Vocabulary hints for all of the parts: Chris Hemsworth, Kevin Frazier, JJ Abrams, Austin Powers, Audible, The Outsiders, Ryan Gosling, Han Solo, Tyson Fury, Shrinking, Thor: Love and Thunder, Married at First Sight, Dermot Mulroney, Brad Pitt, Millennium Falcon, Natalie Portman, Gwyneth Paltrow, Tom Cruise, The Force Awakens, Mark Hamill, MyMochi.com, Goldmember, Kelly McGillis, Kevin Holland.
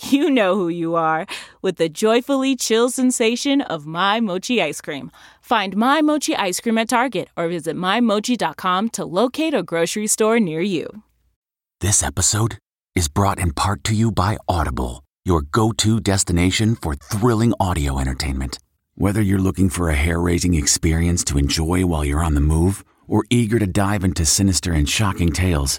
you know who you are, with the joyfully chill sensation of My Mochi ice cream. Find My Mochi ice cream at Target or visit MyMochi.com to locate a grocery store near you. This episode is brought in part to you by Audible, your go-to destination for thrilling audio entertainment. Whether you're looking for a hair-raising experience to enjoy while you're on the move or eager to dive into sinister and shocking tales,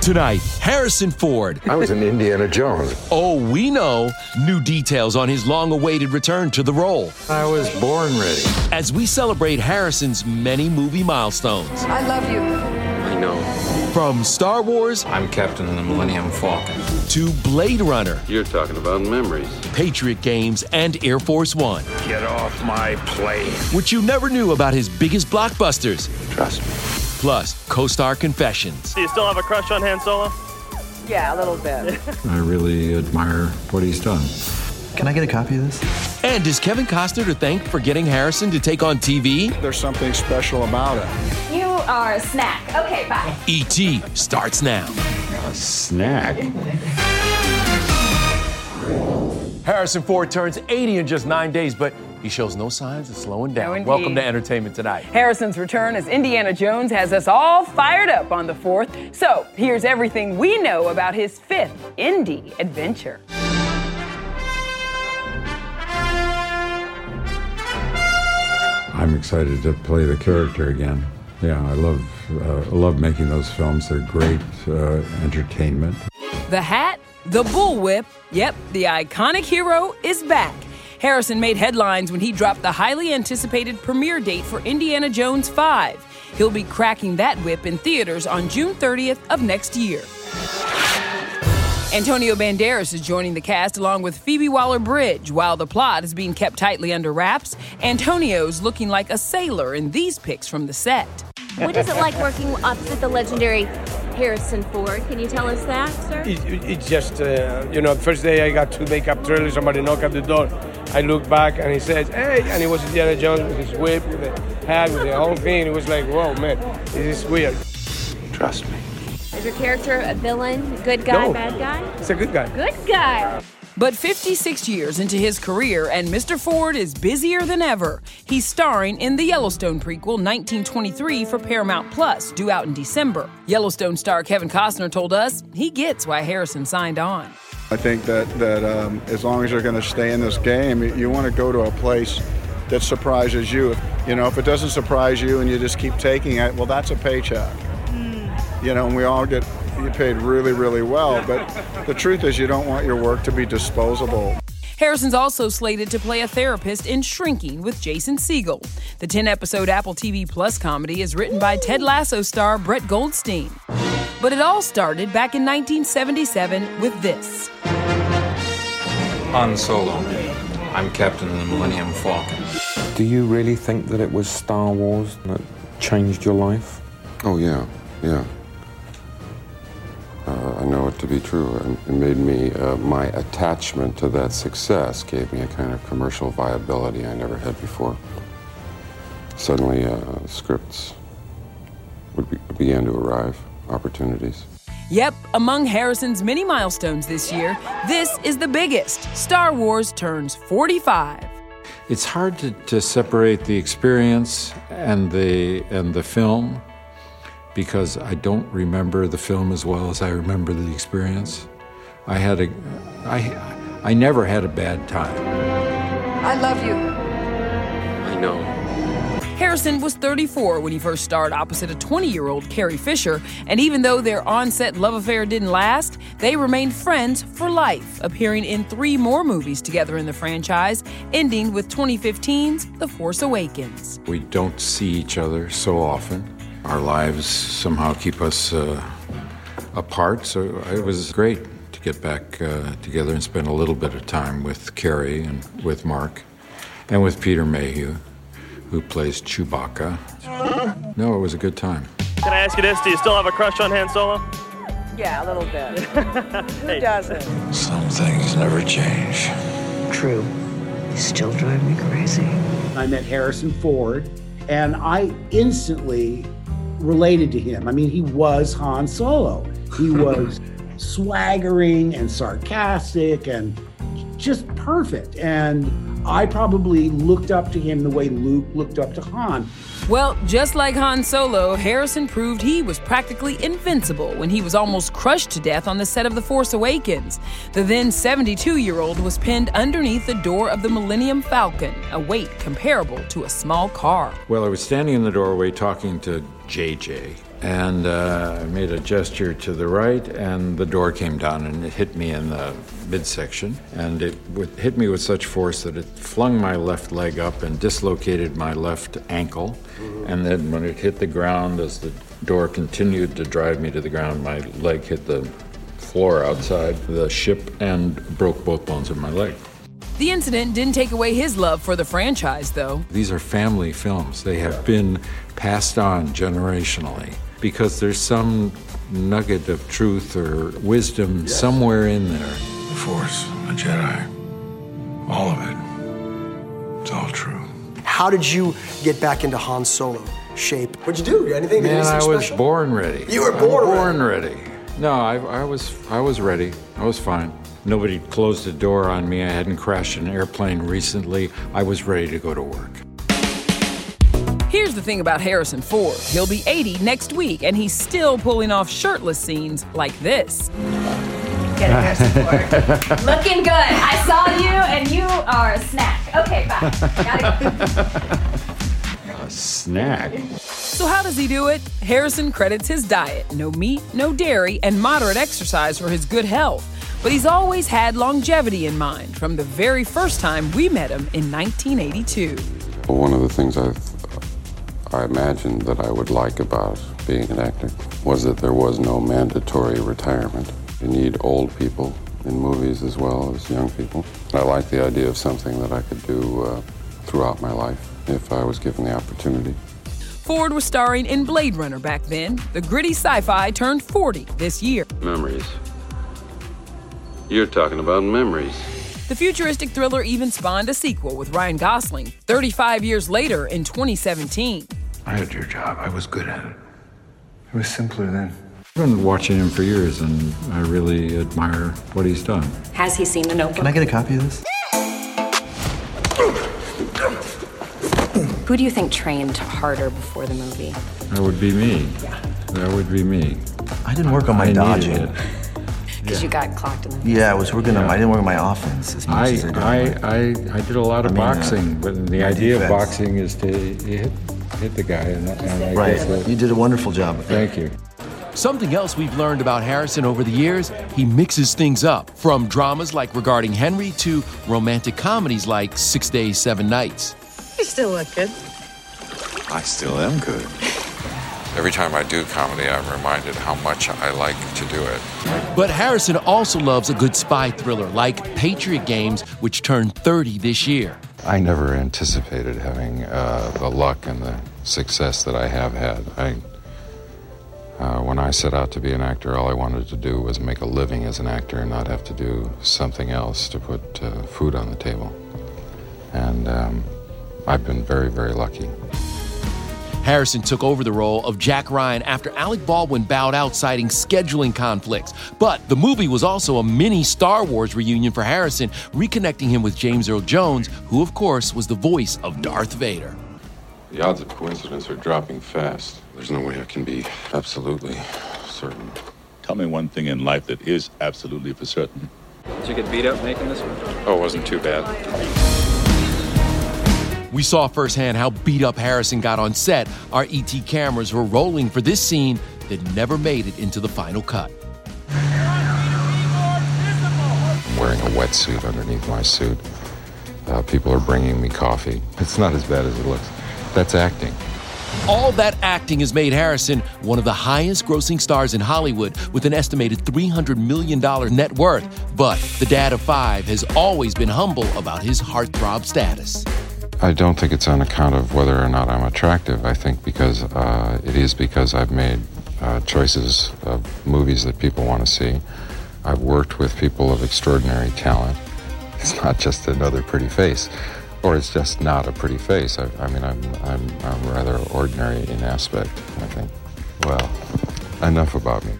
Tonight, Harrison Ford. I was in Indiana Jones. Oh, we know new details on his long-awaited return to the role. I was born ready. As we celebrate Harrison's many movie milestones. I love you. I know. From Star Wars. I'm Captain of the Millennium Falcon. To Blade Runner. You're talking about memories. Patriot Games and Air Force One. Get off my plane. Which you never knew about his biggest blockbusters. Trust me. Plus, co-star confessions. Do you still have a crush on Han Solo? Yeah, a little bit. I really admire what he's done. Can I get a copy of this? And is Kevin Costner to thank for getting Harrison to take on TV? There's something special about it. You are a snack. Okay, bye. E.T. starts now. A snack? Harrison Ford turns 80 in just 9 days, but he shows no signs of slowing down. No, welcome to Entertainment Tonight. Harrison's return as Indiana Jones has us all fired up on the 4th. So here's everything we know about his 5th Indy adventure. I'm excited to play the character again. Yeah, I love making those films. They're great entertainment. The hat, the bullwhip, yep, the iconic hero is back. Harrison made headlines when he dropped the highly anticipated premiere date for Indiana Jones 5. He'll be cracking that whip in theaters on June 30th of next year. Antonio Banderas is joining the cast along with Phoebe Waller-Bridge. While the plot is being kept tightly under wraps, Antonio's looking like a sailor in these pics from the set. What is it like working opposite the legendary Harrison Ford? Can you tell us that, sir? It's just, the first day I got to makeup trailer, somebody knocked at the door. I looked back and he says, hey, and it was Indiana Jones with his whip, with the hat, with the whole thing. It was like, whoa, man, this is weird. Trust me. Is your character a villain, good guy, bad guy? He's a good guy. Good guy. But 56 years into his career, and Mr. Ford is busier than ever. He's starring in the Yellowstone prequel, 1923, for Paramount Plus, due out in December. Yellowstone star Kevin Costner told us he gets why Harrison signed on. I think that as long as you're going to stay in this game, you want to go to a place that surprises you. You know, if it doesn't surprise you and you just keep taking it, well, that's a paycheck. Mm. You know, and we all get paid really, really well. But the truth is you don't want your work to be disposable. Harrison's also slated to play a therapist in Shrinking with Jason Segel. The 10-episode Apple TV Plus comedy is written by Ted Lasso star Brett Goldstein. But it all started back in 1977 with this. Han Solo. I'm captain of the Millennium Falcon. Do you really think that it was Star Wars that changed your life? Oh, yeah, yeah. I know it to be true. It made me, my attachment to that success gave me a kind of commercial viability I never had before. Suddenly, scripts would began to arrive, opportunities. Yep, among Harrison's many milestones this year, this is the biggest. Star Wars turns 45. It's hard to separate the experience and the film, because I don't remember the film as well as I remember the experience. I never had a bad time. I love you. I know. Harrison was 34 when he first starred opposite a 20-year-old Carrie Fisher, and even though their on-set love affair didn't last, they remained friends for life, appearing in 3 more movies together in the franchise, ending with 2015's The Force Awakens. We don't see each other so often. Our lives somehow keep us apart, so it was great to get back together and spend a little bit of time with Carrie and with Mark and with Peter Mayhew, who plays Chewbacca. No, it was a good time. Can I ask you this? Do you still have a crush on Han Solo? Yeah, a little bit. Who doesn't? Some things never change. True. You still drive me crazy. I met Harrison Ford, and I instantly related to him. I mean, he was Han Solo. He was swaggering and sarcastic and just perfect. And I probably looked up to him the way Luke looked up to Han. Well, just like Han Solo, Harrison proved he was practically invincible when he was almost crushed to death on the set of The Force Awakens. The then 72-year-old was pinned underneath the door of the Millennium Falcon, a weight comparable to a small car. Well, I was standing in the doorway talking to JJ, and I made a gesture to the right, and the door came down and it hit me in the midsection, and it hit me with such force that it flung my left leg up and dislocated my left ankle. And then when it hit the ground, as the door continued to drive me to the ground, my leg hit the floor outside the ship and broke both bones of my leg. The incident didn't take away his love for the franchise, though. These are family films. They have been passed on generationally, because there's some nugget of truth or wisdom somewhere in there. The Force, the Jedi, all of it, it's all true. How did you get back into Han Solo shape? What'd you do? Anything? Man, I was special? Born ready. You were born ready. No, I was ready. I was fine. Nobody closed the door on me. I hadn't crashed an airplane recently. I was ready to go to work. Here's the thing about Harrison Ford. He'll be 80 next week, and he's still pulling off shirtless scenes like this. Get it, Harrison Ford. Looking good. I saw you, and you are a snack. Okay, bye. Gotta go. A snack? So how does he do it? Harrison credits his diet. No meat, no dairy, and moderate exercise for his good health. But he's always had longevity in mind from the very first time we met him in 1982. Well, one of the things I imagined that I would like about being an actor was that there was no mandatory retirement. You need old people in movies as well as young people. I liked the idea of something that I could do throughout my life if I was given the opportunity. Ford was starring in Blade Runner back then. The gritty sci-fi turned 40 this year. Memories. You're talking about memories. The futuristic thriller even spawned a sequel with Ryan Gosling 35 years later in 2017. I did your job. I was good at it. It was simpler then. I've been watching him for years, and I really admire what he's done. Has he seen The Notebook? Can I get a copy of this? Who do you think trained harder before the movie? That would be me. Yeah. That would be me. I didn't work on my dodging. because you got clocked in the face. Yeah, I was working on. I didn't work on my offense as much as I did a lot of boxing, but the idea of boxing is to hit the guy, and I guess that, you did a wonderful job with that. Thank you. Something else we've learned about Harrison over the years, he mixes things up, from dramas like Regarding Henry to romantic comedies like 6 Days, 7 Nights. You still look good. I still am good. Every time I do comedy, I'm reminded how much I like to do it. But Harrison also loves a good spy thriller like Patriot Games, which turned 30 this year. I never anticipated having the luck and the success that I have had. When I set out to be an actor, all I wanted to do was make a living as an actor and not have to do something else to put food on the table. And I've been very, very lucky. Harrison took over the role of Jack Ryan after Alec Baldwin bowed out, citing scheduling conflicts. But the movie was also a mini Star Wars reunion for Harrison, reconnecting him with James Earl Jones, who, of course, was the voice of Darth Vader. The odds of coincidence are dropping fast. There's no way I can be absolutely certain. Tell me one thing in life that is absolutely for certain. Did you get beat up making this one? Oh, it wasn't too bad. We saw firsthand how beat up Harrison got on set. Our E.T. cameras were rolling for this scene that never made it into the final cut. I'm wearing a wetsuit underneath my suit. People are bringing me coffee. It's not as bad as it looks. That's acting. All that acting has made Harrison one of the highest-grossing stars in Hollywood, with an estimated $300 million net worth. But the dad of five has always been humble about his heartthrob status. I don't think it's on account of whether or not I'm attractive. I think because it is because I've made choices of movies that people want to see. I've worked with people of extraordinary talent. It's not just another pretty face. Or it's just not a pretty face. I'm rather ordinary in aspect, I think. Well, enough about me.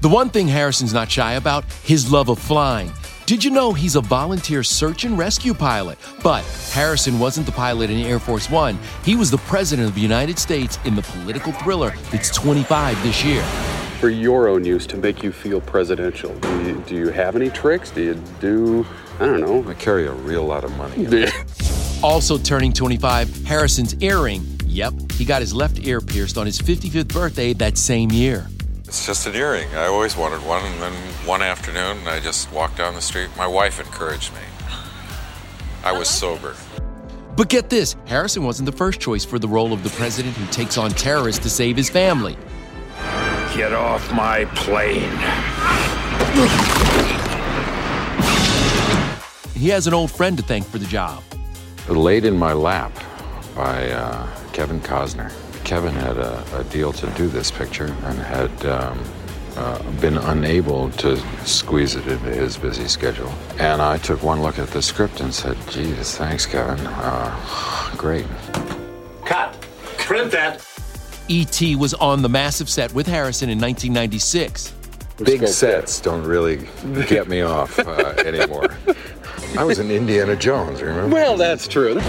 The one thing Harrison's not shy about, his love of flying. Did you know he's a volunteer search and rescue pilot? But Harrison wasn't the pilot in Air Force One. He was the president of the United States in the political thriller that's 25 this year. For your own use, to make you feel presidential, do you have any tricks? I don't know. I carry a real lot of money. Yeah. Also turning 25, Harrison's earring. Yep, he got his left ear pierced on his 55th birthday that same year. It's just an earring. I always wanted one, and then one afternoon, I just walked down the street. My wife encouraged me. I was sober. But get this, Harrison wasn't the first choice for the role of the president who takes on terrorists to save his family. Get off my plane. He has an old friend to thank for the job. Laid in my lap by Kevin Costner. Kevin had a deal to do this picture and had been unable to squeeze it into his busy schedule. And I took one look at the script and said, "Geez, thanks, Kevin. Great. Cut. Print that." E.T. was on the massive set with Harrison in 1996. Big sets don't really get me off anymore. I was in Indiana Jones, remember? Well, that's true.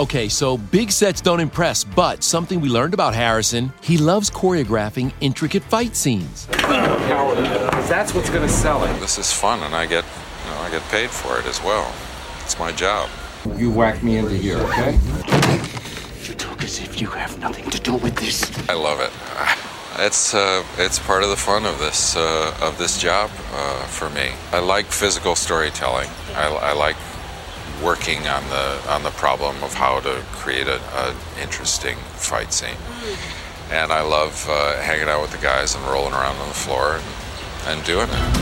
Okay, so big sets don't impress, but something we learned about Harrison, he loves choreographing intricate fight scenes. Because that's what's going to sell it. This is fun, and I get paid for it as well. It's my job. You whack me into here, okay? You talk as if you have nothing to do with this. I love it. It's part of the fun of this job for me. I like physical storytelling. I like working on the problem of how to create an interesting fight scene. And I love hanging out with the guys and rolling around on the floor and doing it.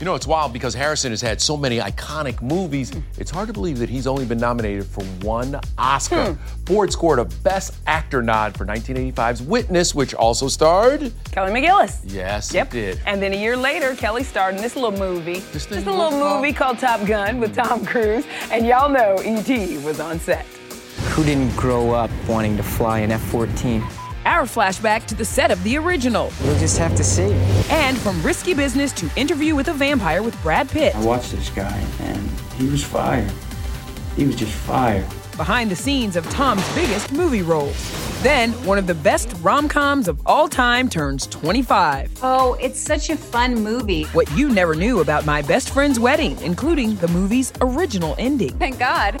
You know, it's wild because Harrison has had so many iconic movies. It's hard to believe that he's only been nominated for one Oscar. Ford scored a Best Actor nod for 1985's Witness, which also starred... Kelly McGillis. Yes, it did. And then a year later, Kelly starred in this little movie. Just a little movie called Top Gun with Tom Cruise. And y'all know E.T. was on set. Who didn't grow up wanting to fly an F-14? Our flashback to the set of the original. We'll just have to see. And from Risky Business to Interview with the Vampire with Brad Pitt. I watched this guy, and he was fire. He was just fire. Behind the scenes of Tom's biggest movie roles. Then, one of the best rom-coms of all time turns 25. Oh, it's such a fun movie. What you never knew about My Best Friend's Wedding, including the movie's original ending. Thank God.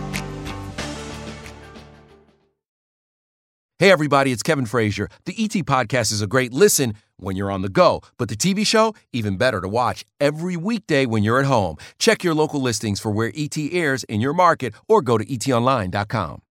Hey everybody, it's Kevin Frazier. The E.T. podcast is a great listen when you're on the go, but the TV show, even better to watch every weekday when you're at home. Check your local listings for where E.T. airs in your market or go to etonline.com.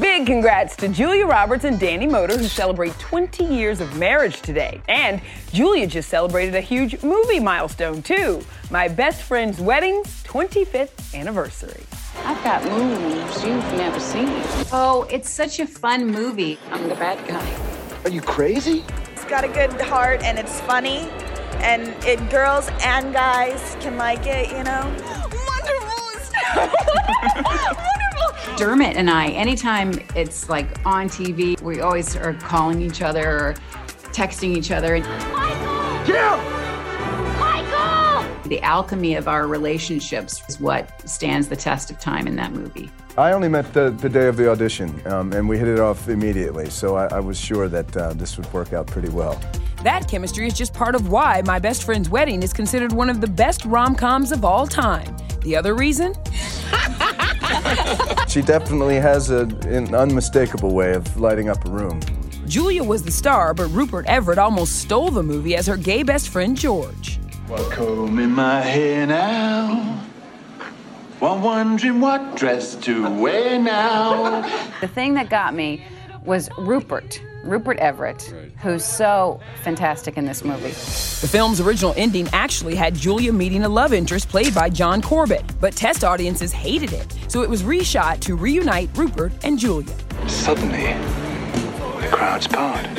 Big congrats to Julia Roberts and Danny Motor, who celebrate 20 years of marriage today. And Julia just celebrated a huge movie milestone, too. My Best Friend's Wedding's 25th anniversary. I've got movies you've never seen. Oh, it's such a fun movie. I'm the bad guy. Are you crazy? It's got a good heart, and it's funny. And it girls and guys can like it, you know? Wonderful! Dermot and I, anytime it's like on TV, we always are calling each other or texting each other. Michael! Jill! Michael! The alchemy of our relationships is what stands the test of time in that movie. I only met the day of the audition, and we hit it off immediately, so I was sure that this would work out pretty well. That chemistry is just part of why My Best Friend's Wedding is considered one of the best rom-coms of all time. The other reason? She definitely has an unmistakable way of lighting up a room. Julia was the star, but Rupert Everett almost stole the movie as her gay best friend, George. Well, combing my hair now, while wondering what dress to wear now. The thing that got me was Rupert Everett, who's so fantastic in this movie. The film's original ending actually had Julia meeting a love interest played by John Corbett, but test audiences hated it, so it was reshot to reunite Rupert and Julia. Suddenly, the crowds part, and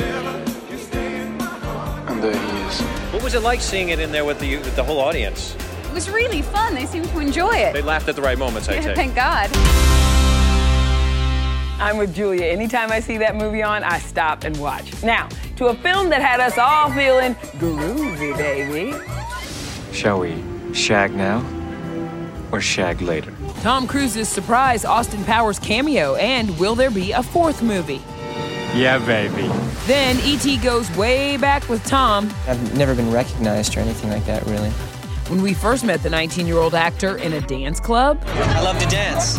there he is. What was it like seeing it in there with the whole audience? It was really fun. They seemed to enjoy it. They laughed at the right moments, I take. Thank God. I'm with Julia. Anytime I see that movie on, I stop and watch. Now, to a film that had us all feeling groovy, baby. Shall we shag now or shag later? Tom Cruise's surprise Austin Powers cameo, and will there be a fourth movie? Yeah, baby. Then E.T. goes way back with Tom. I've never been recognized or anything like that, really. When we first met the 19-year-old actor in a dance club. I love to dance.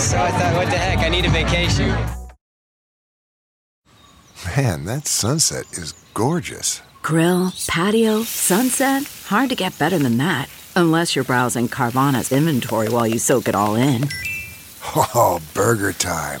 So I thought, what the heck, I need a vacation. Man, that sunset is gorgeous. Grill, patio, sunset. Hard to get better than that. Unless you're browsing Carvana's inventory while you soak it all in. Oh, burger time.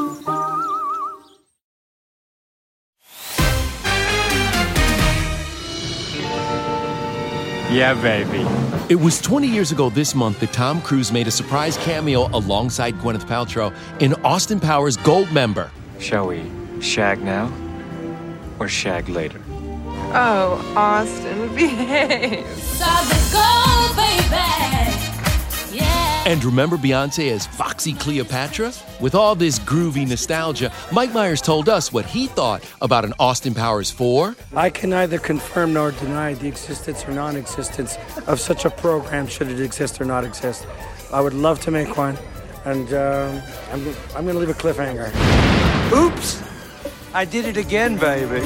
Yeah, baby. It was 20 years ago this month that Tom Cruise made a surprise cameo alongside Gwyneth Paltrow in Austin Powers Goldmember. Shall we shag now or shag later? Oh, Austin, behave. Stop the gold, baby. Yeah. And remember Beyonce as Foxy Cleopatra? With all this groovy nostalgia, Mike Myers told us what he thought about an Austin Powers 4. I can neither confirm nor deny the existence or non-existence of such a program, should it exist or not exist. I would love to make one, and I'm going to leave a cliffhanger. Oops! I did it again, baby.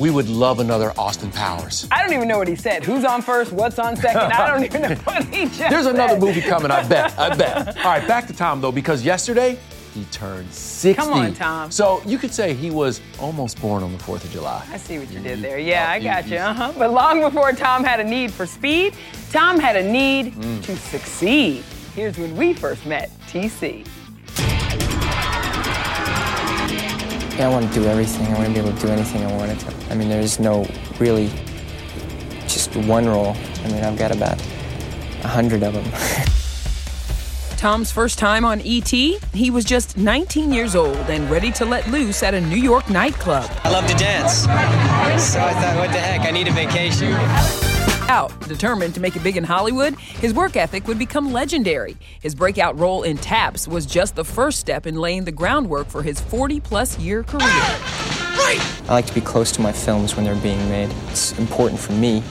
We would love another Austin Powers. I don't even know what he said. Who's on first? What's on second? I don't even know what he just said. There's another movie coming, I bet. All right, back to Tom, though, because yesterday he turned 60. Come on, Tom. So you could say he was almost born on the 4th of July. I see what you did there. Yeah, I got you. Uh-huh. But long before Tom had a need for speed, Tom had a need to succeed. Here's when we first met, TC. I want to do everything. I want to be able to do anything I wanted to. I mean, there's no really just one role. I mean, I've got about 100 of them. Tom's first time on E.T., he was just 19 years old and ready to let loose at a New York nightclub. I love to dance. So I thought, what the heck, I need a vacation. Out, determined to make it big in Hollywood, his work ethic would become legendary. His breakout role in Taps was just the first step in laying the groundwork for his 40-plus year career. I like to be close to my films when they're being made. It's important for me,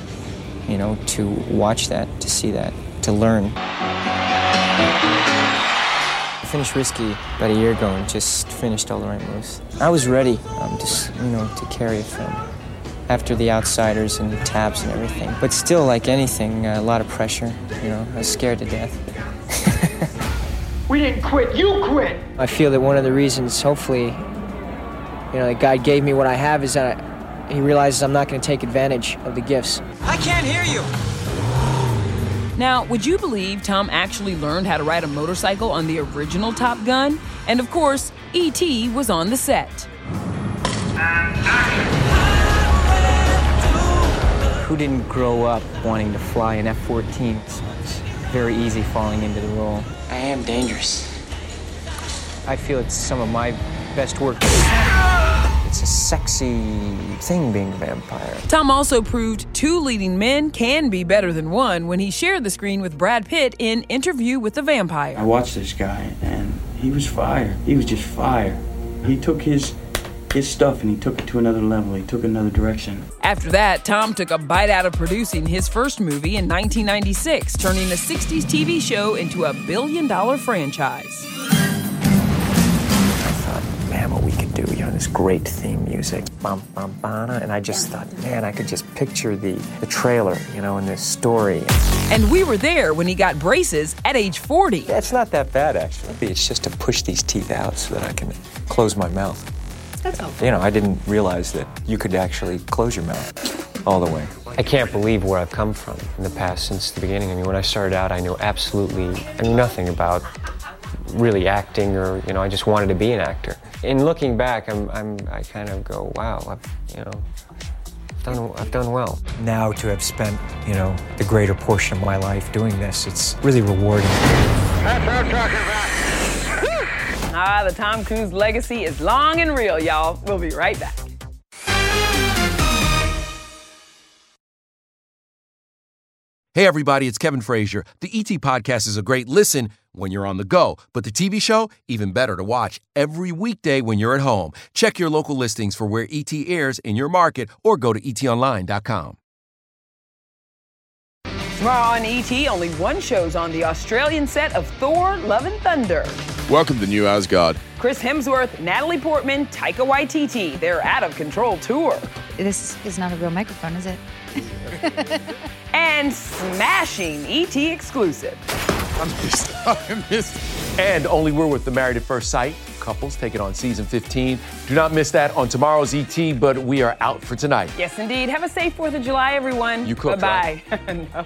you know, to watch that, to see that, to learn. I finished Risky about a year ago and just finished All the Right Moves. I was ready, just, you know, to carry a film. After The Outsiders and Tabs and everything. But still, like anything, a lot of pressure, you know. I was scared to death. We didn't quit, you quit! I feel that one of the reasons, hopefully, you know, that God gave me what I have is that he realizes I'm not going to take advantage of the gifts. I can't hear you! Now, would you believe Tom actually learned how to ride a motorcycle on the original Top Gun? And of course, E.T. was on the set. Who didn't grow up wanting to fly an F-14? It's very easy falling into the role. I am dangerous. I feel it's some of my best work. It's a sexy thing being a vampire. Tom also proved two leading men can be better than one when he shared the screen with Brad Pitt in Interview with the Vampire. I watched this guy and he was fire. He was just fire. He took his stuff and he took it to another level. He took another direction. After that, Tom took a bite out of producing his first movie in 1996, turning a 60s TV show into a billion-dollar franchise. I thought, man, what we could do, you know, this great theme music, bum, bum, bana, and I just thought, man, I could just picture the trailer, you know, and this story. And we were there when he got braces at age 40. Yeah, it's not that bad, actually. It's just to push these teeth out so that I can close my mouth. That's okay. You know, I didn't realize that you could actually close your mouth all the way. I can't believe where I've come from in the past since the beginning. I mean, when I started out, I knew nothing about really acting or, you know, I just wanted to be an actor. And looking back, I kind of go, wow, I've done well. Now to have spent, you know, the greater portion of my life doing this, it's really rewarding. That's what I'm talking about. The Tom Cruise legacy is long and real, y'all. We'll be right back. Hey, everybody, it's Kevin Frazier. The E.T. podcast is a great listen when you're on the go, but the TV show, even better to watch every weekday when you're at home. Check your local listings for where E.T. airs in your market or go to etonline.com. Tomorrow on E.T., only one show's on the Australian set of Thor, Love and Thunder. Welcome to New Asgard. Chris Hemsworth, Natalie Portman, Taika Waititi, their Out of Control tour. This is not a real microphone, is it? And smashing E.T. exclusive. I'm pissed. And only we're with the Married at First Sight. Couples take it on season 15. Do not miss that on tomorrow's E.T., but we are out for tonight. Yes, indeed. Have a safe 4th of July, everyone. You cooked, bye-bye. Right? No.